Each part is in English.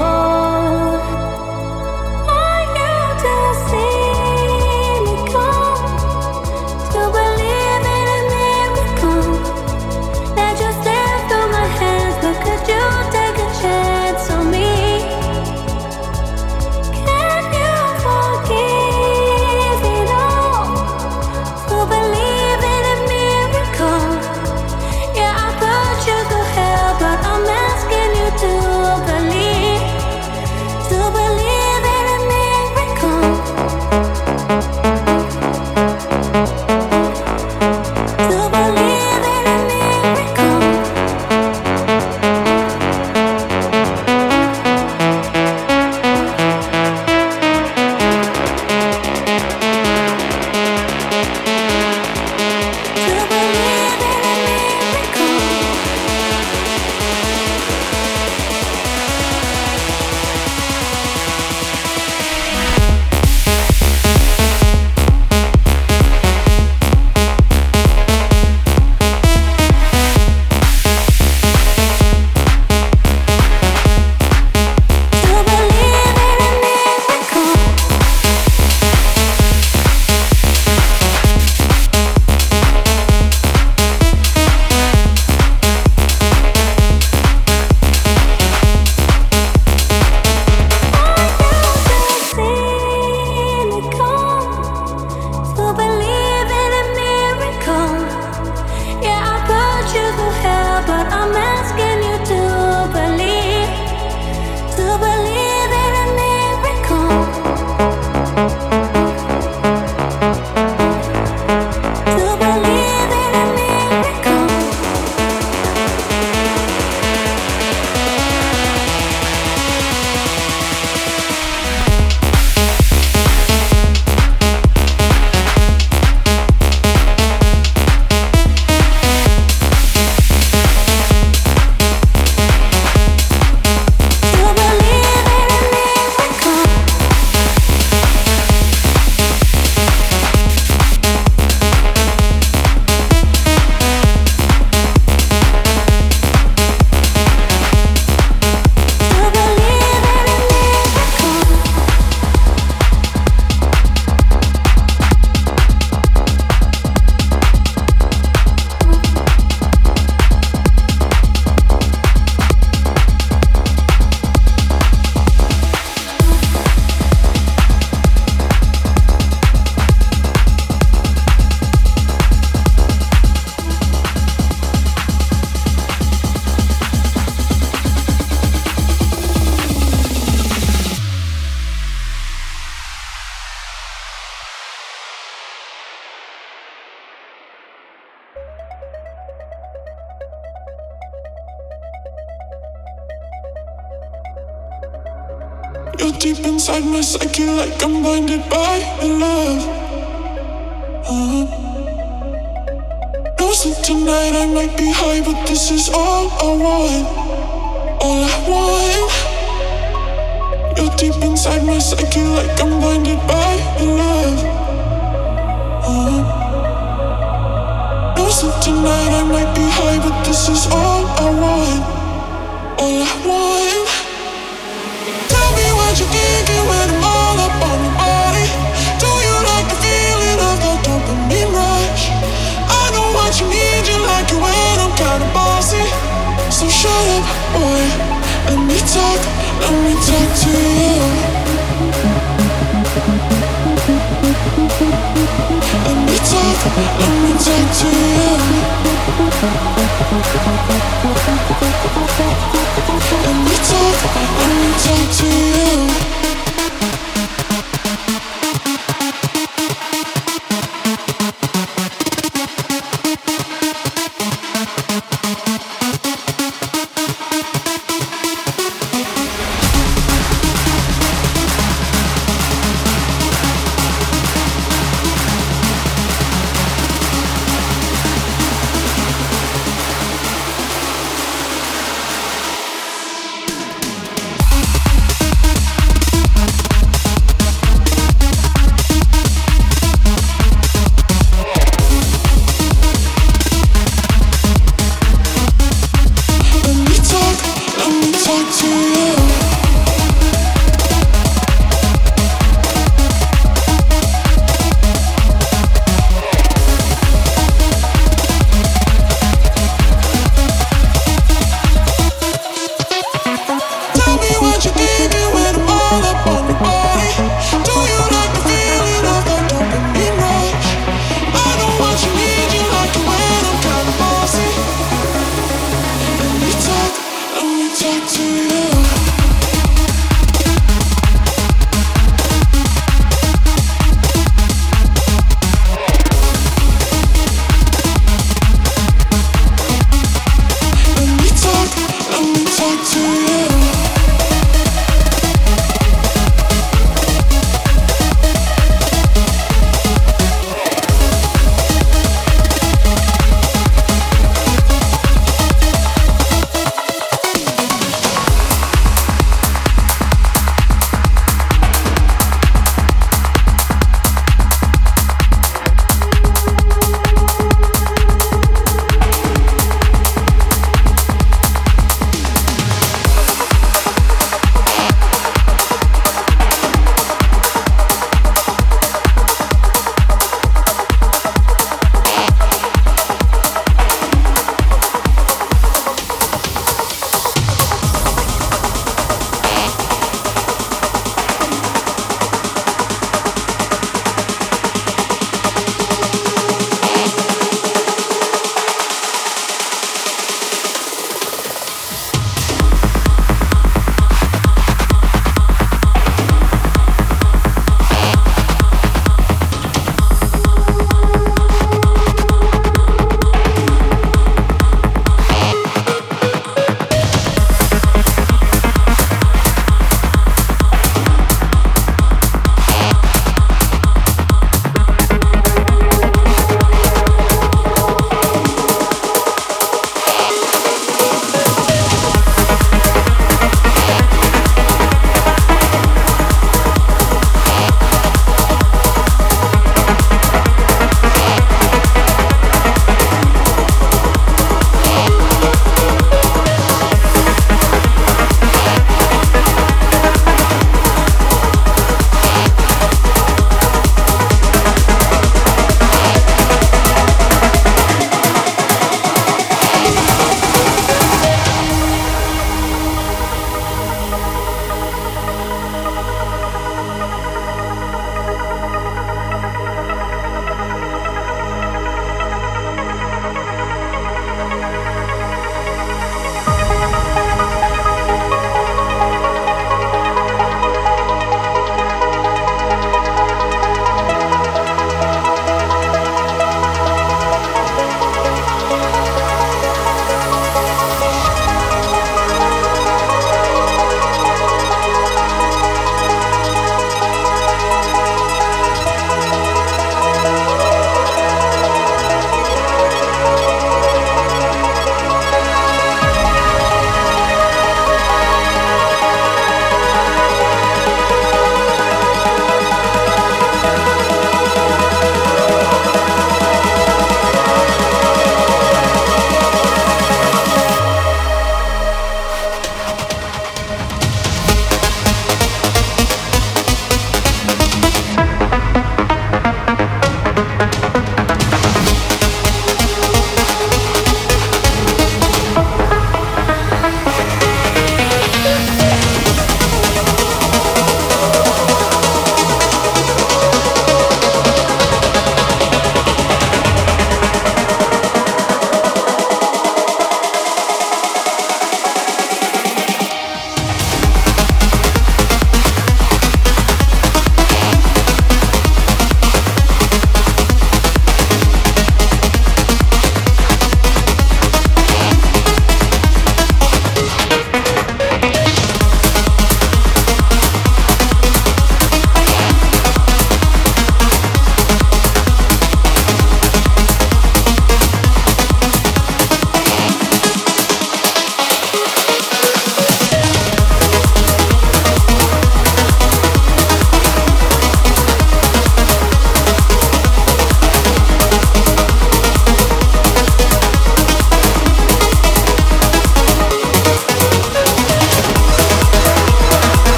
Deep inside my psyche, like I'm blinded by your love. No sleep tonight, I might be high, but this is all I want. All I want. You're deep inside my psyche, like I'm blinded by your love. No sleep tonight, I might be high, but this is all I want. All I want. You give me when I'm all up on your body. Do you like the feeling of the dopamine rush? I know what you need, you like it when I'm kinda bossy. So shut up, boy, let me talk to you. Let me talk to you. Let me talk to you.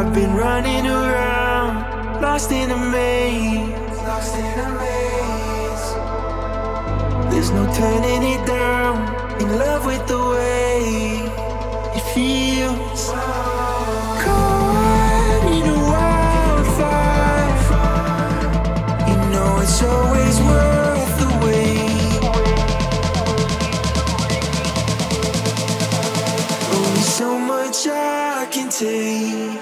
I've been running around, lost in a maze, lost in a maze. There's no turning it down, in love with the way it feels. Caught in a wildfire, you know it's always worth the wait. Only so much I can take.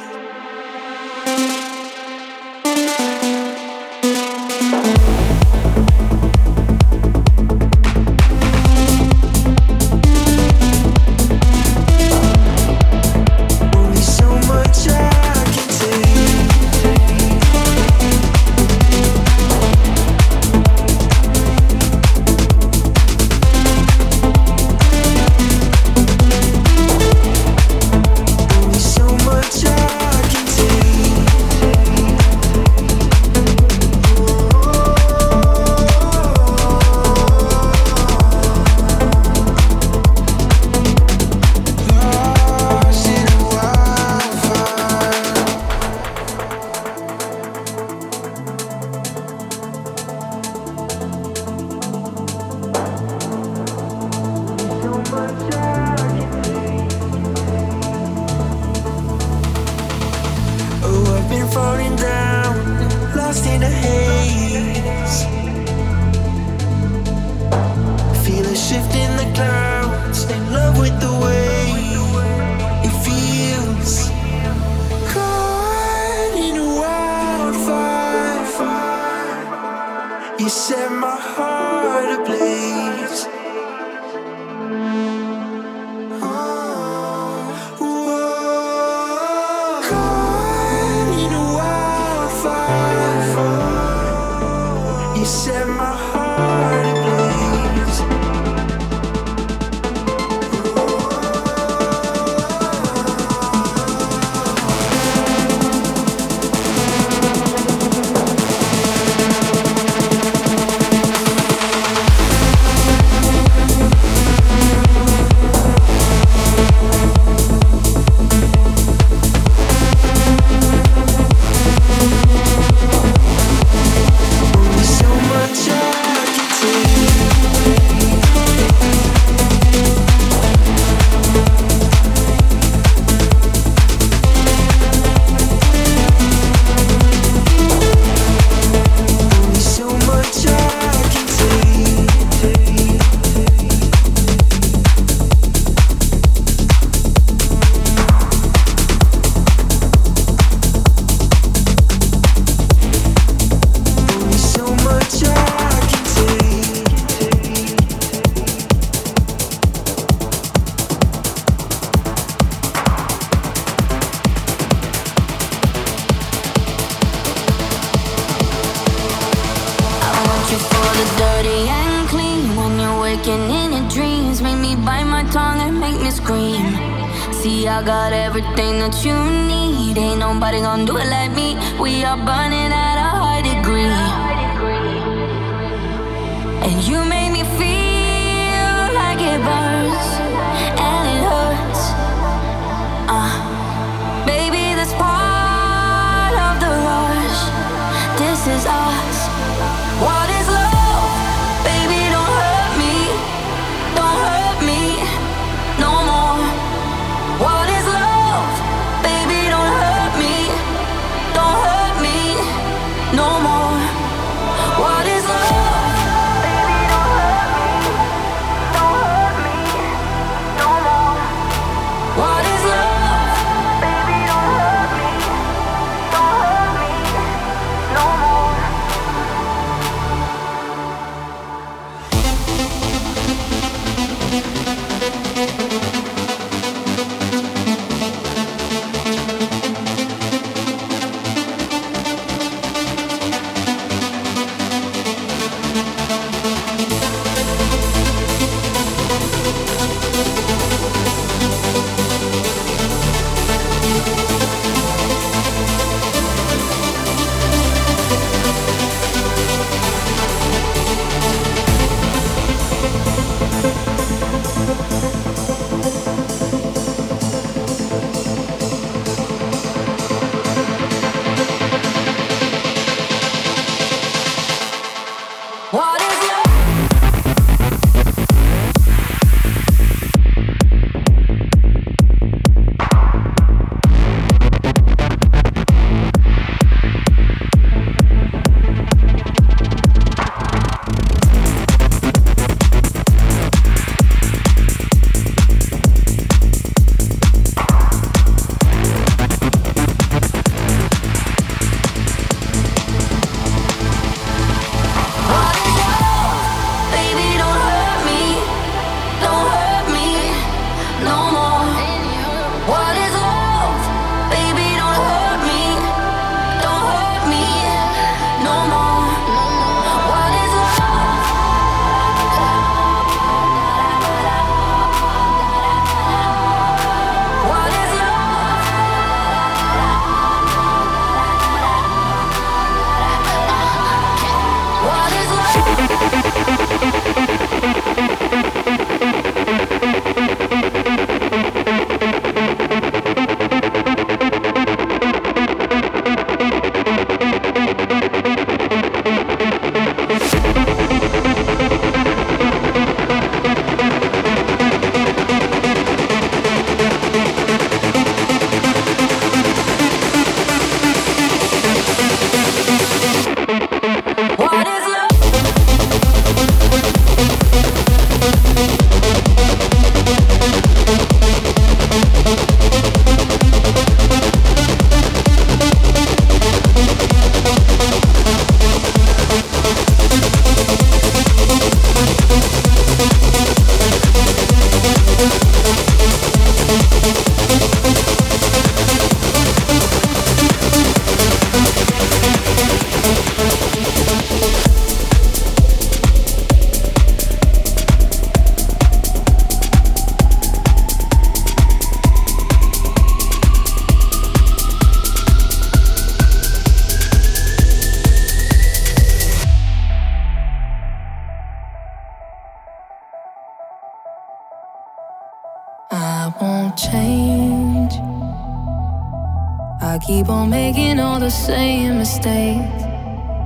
I keep on making all the same mistakes.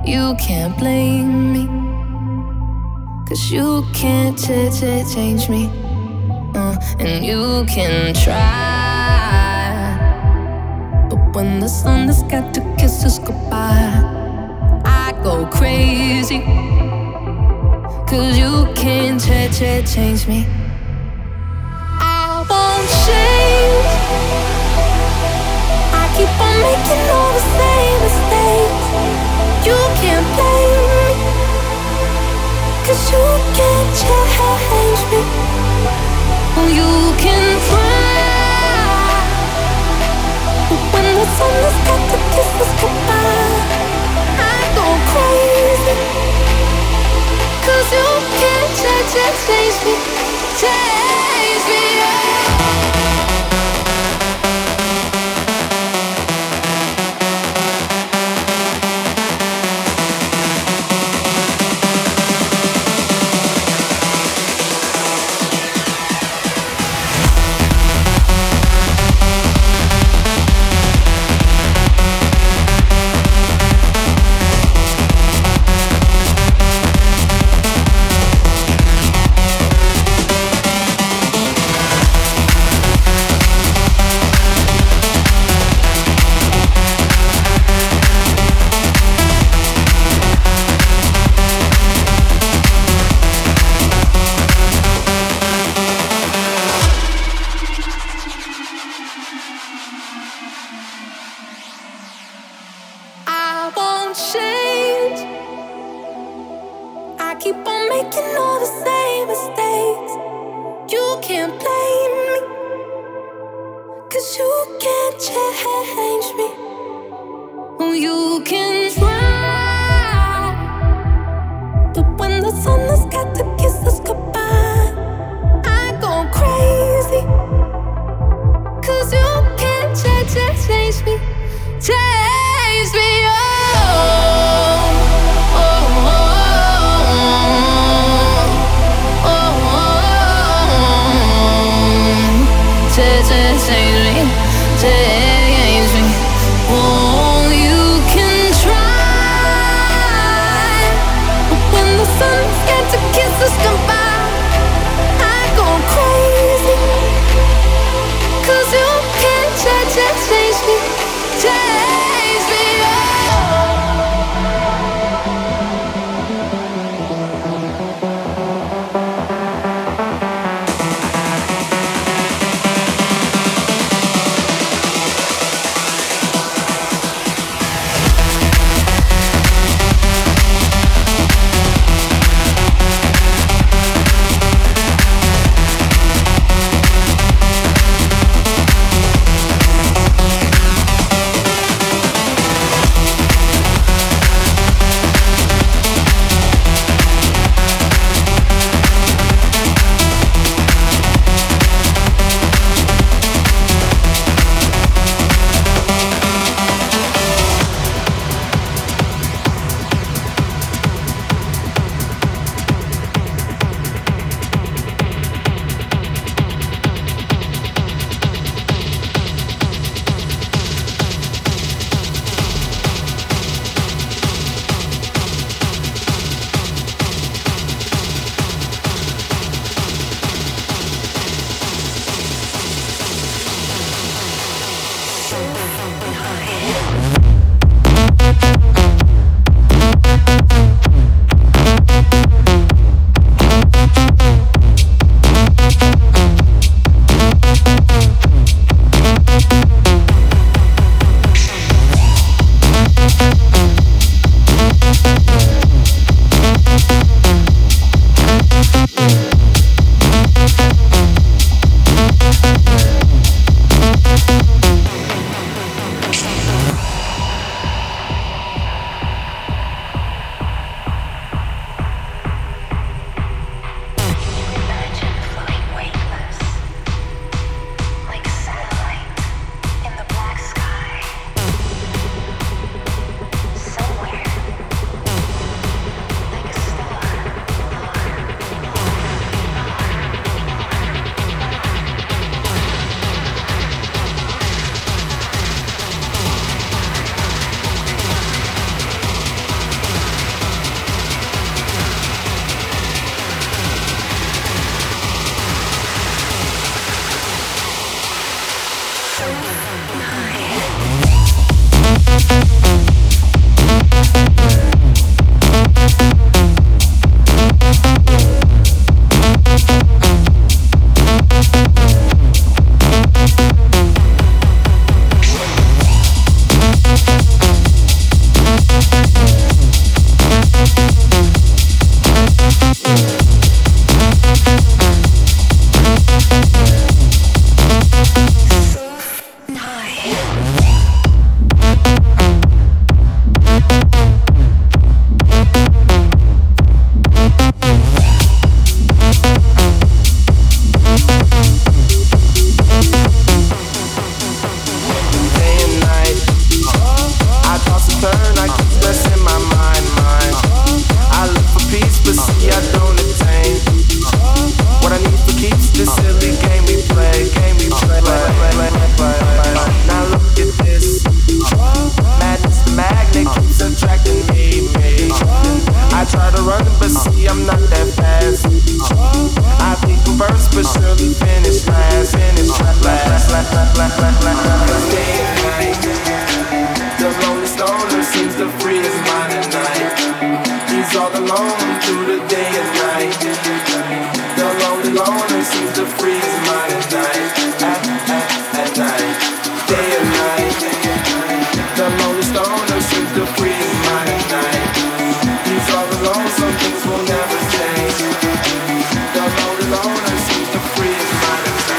You can't blame me, 'cause you can't change me, and you can try, but when the sun has got to kiss us goodbye, I go crazy, 'cause you can't change me. I won't change. I keep on making all the same mistakes. You can't blame me, 'cause you can't change me. Well, you can try, but when the sun has got to kiss us goodbye, I go crazy, 'cause you can't change me, change me, yeah. I think first, but surely finish line, finish last. The lonely stoner seems the freest mind at night. He's all alone through the day and night. The lonely loner seems the freest mind at night. At night, day and night. The lonely stoner seems the freest mind at night. He's all alone, some things will never change. The lonely loner seems the freest mind at night.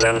Then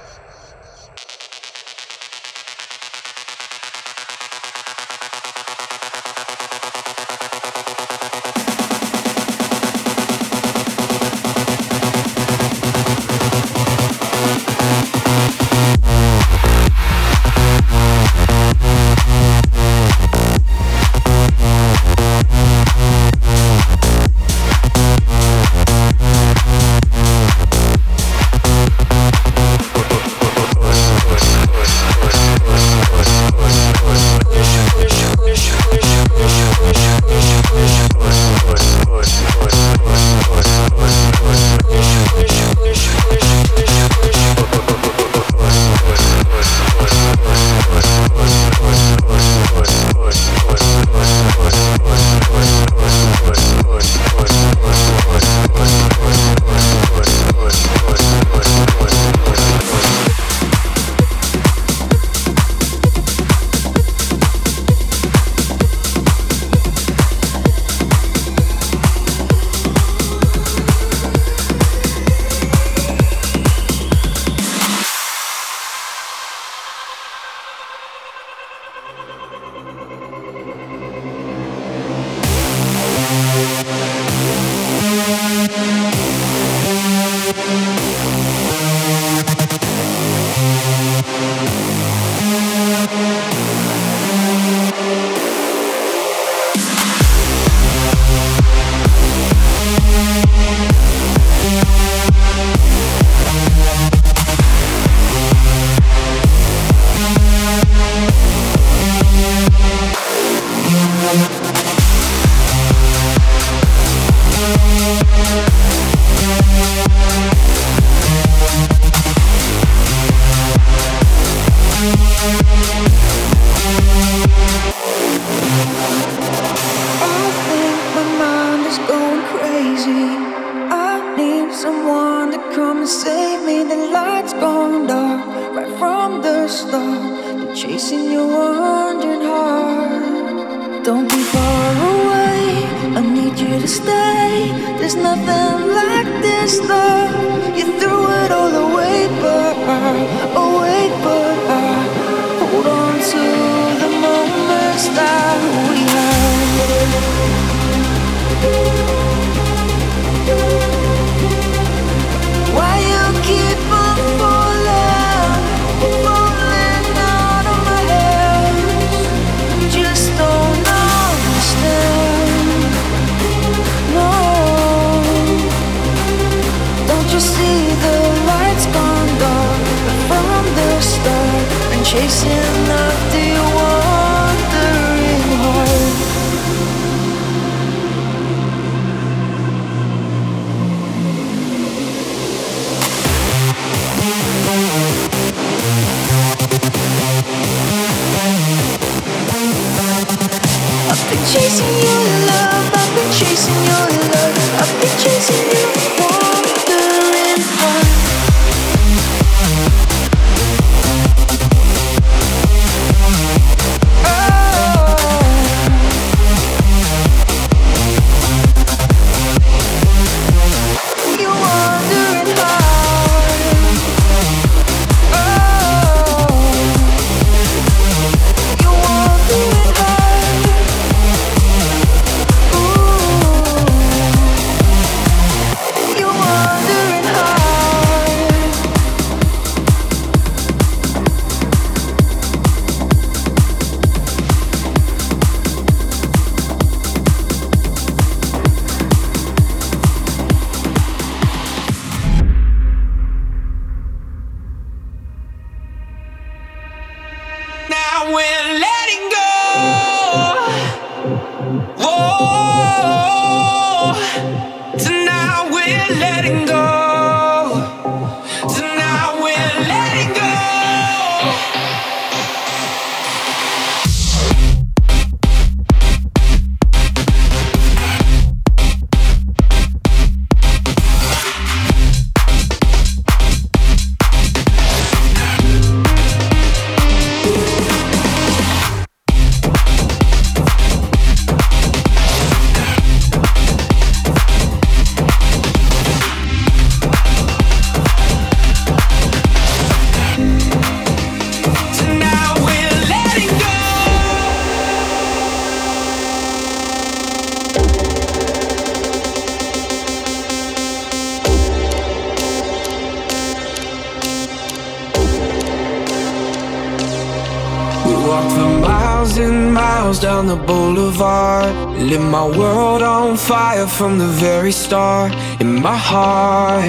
miles down the boulevard. Lit my world on fire from the very start. In my heart,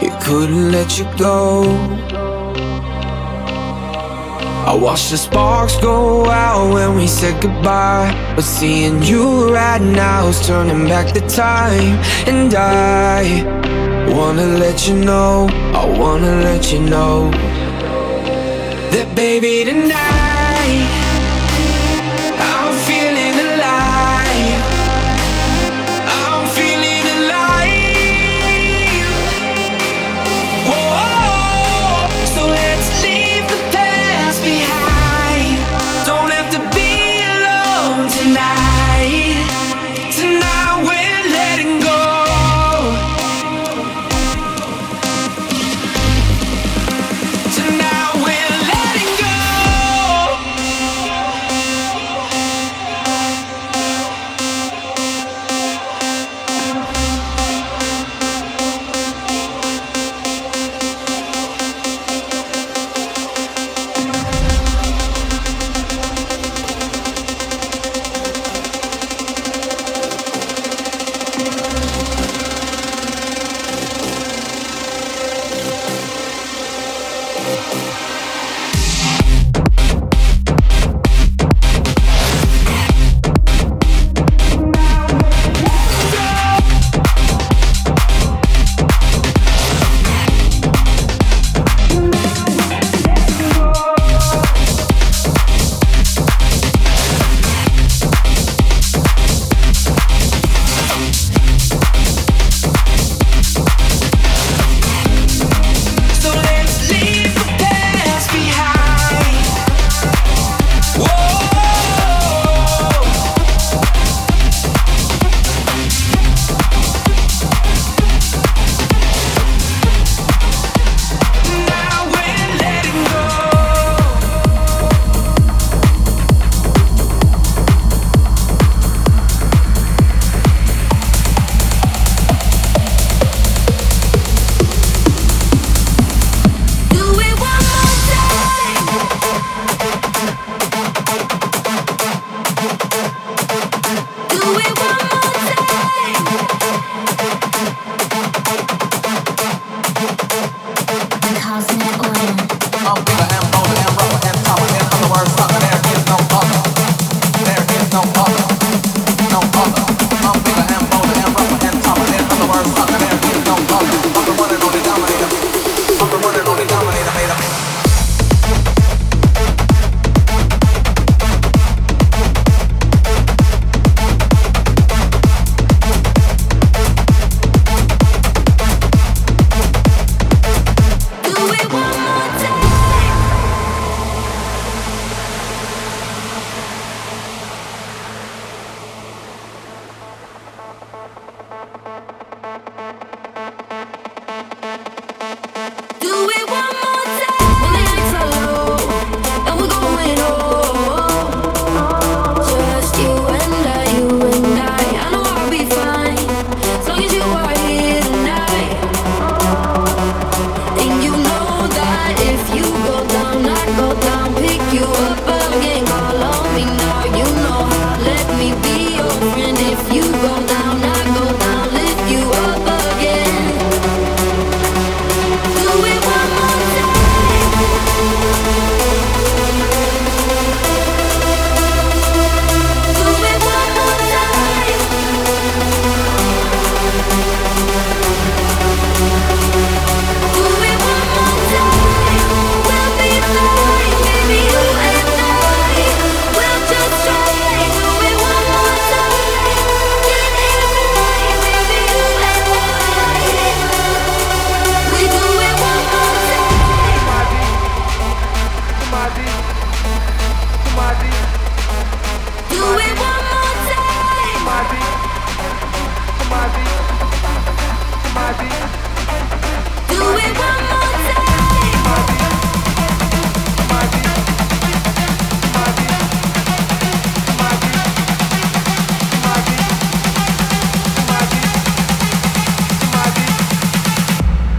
it couldn't let you go. I watched the sparks go out when we said goodbye, but seeing you right now is turning back the time. And I wanna let you know, I wanna let you know that baby tonight I'm feeling alive. I'm feeling alive. Whoa, so let's leave behind. Don't have to be alone tonight. Tonight we're letting go. Tonight we're letting go.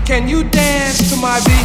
Can you dance to my beat?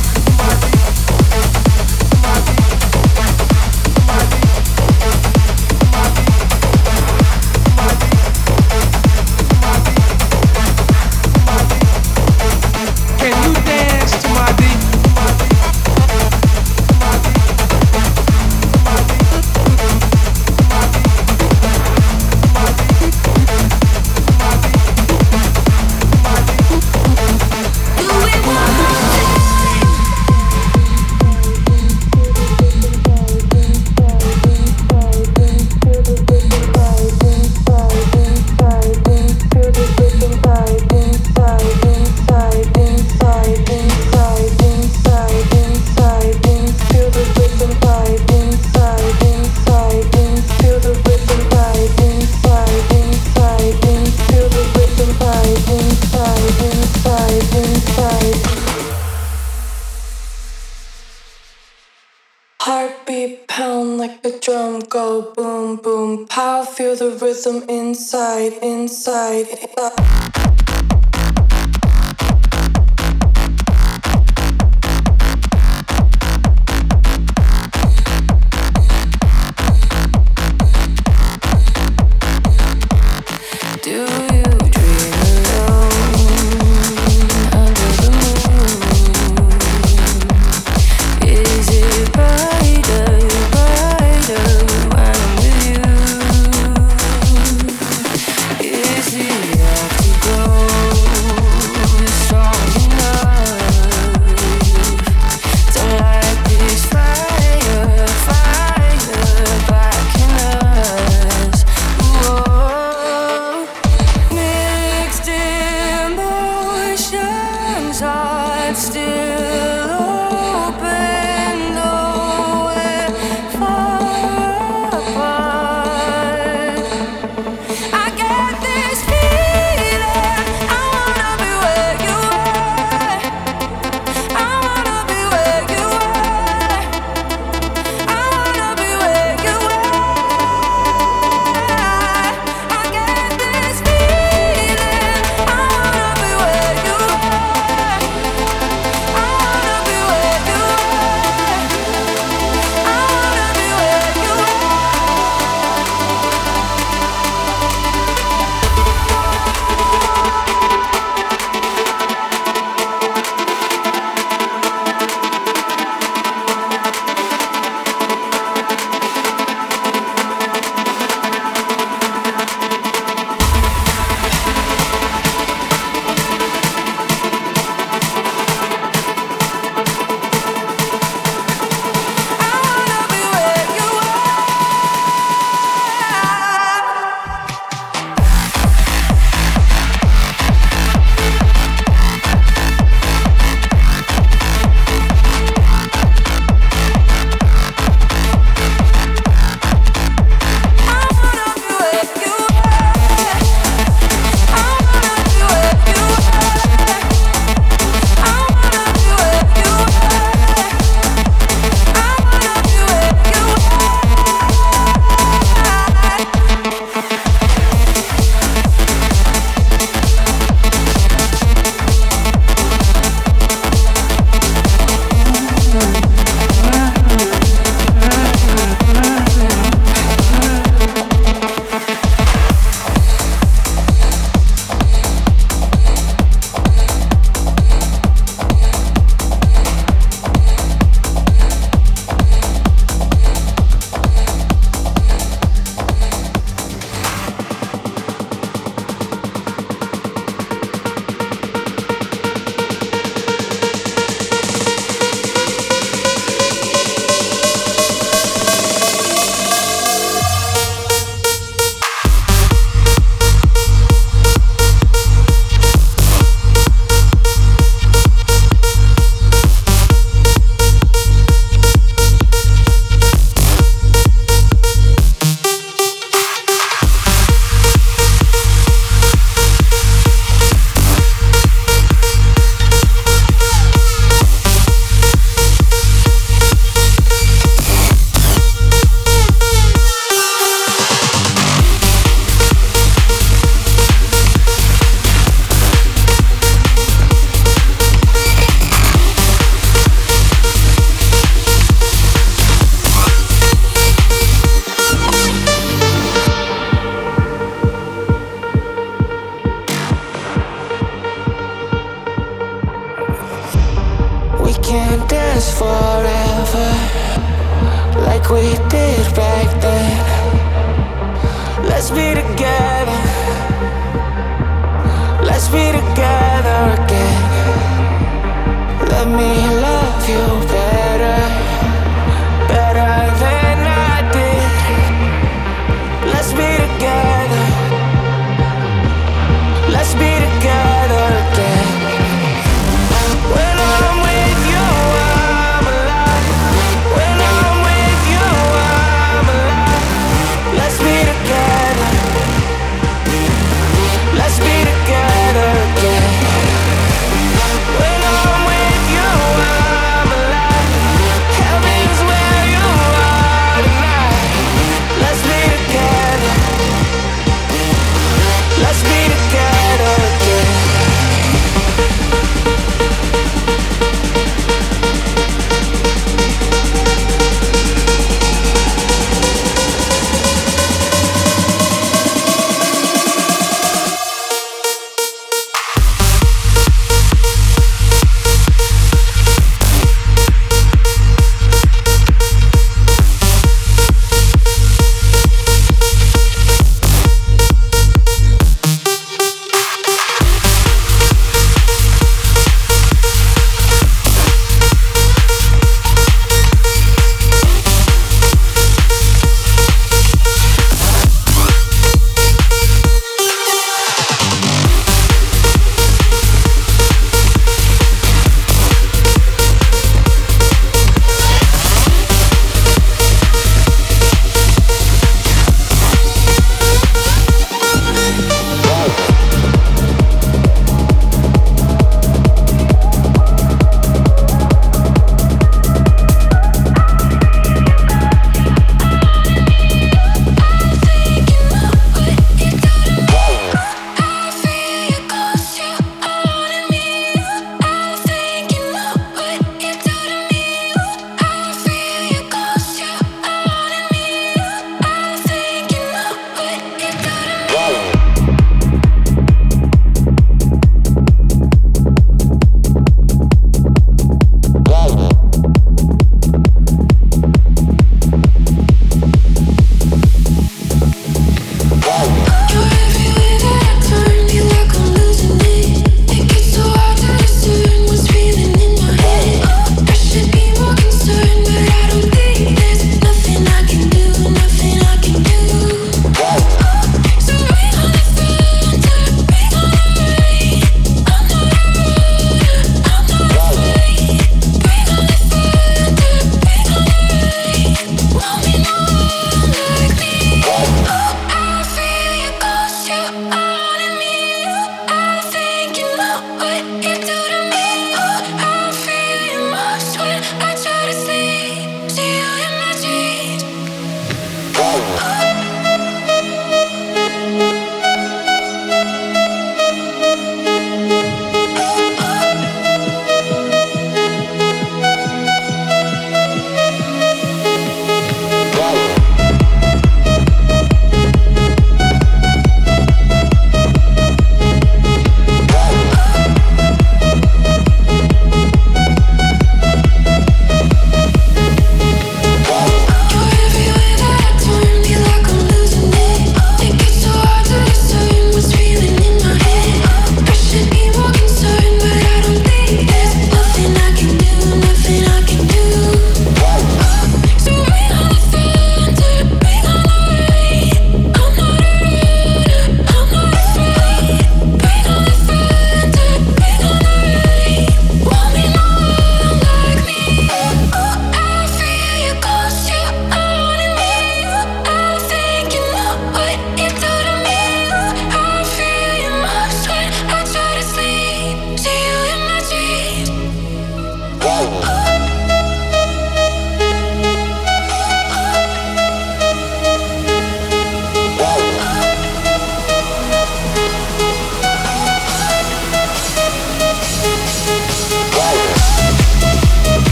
drum go boom boom pow, feel the rhythm inside. Together again. When I'm with you, I'm alive.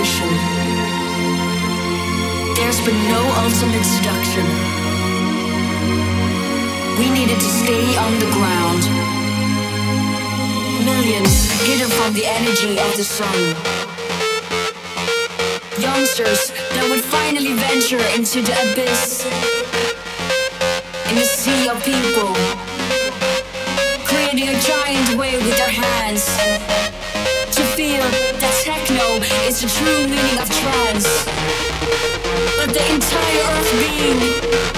separation. There's been no ultimate seduction. We needed to stay on the ground. Millions hidden from the energy of the sun. Youngsters that would finally venture into the abyss. In a sea of people, creating a giant wave with their hands. To feel that techno is the true meaning of trance. But the entire earth being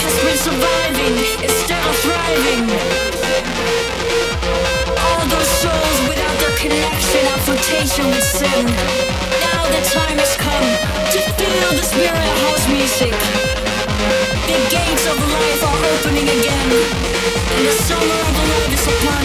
has been surviving instead of thriving. All those souls without their connection and flirtation with sin. Now the time has come to feel the spirit of house music. The gates of life are opening again, and the summer of the world is upon.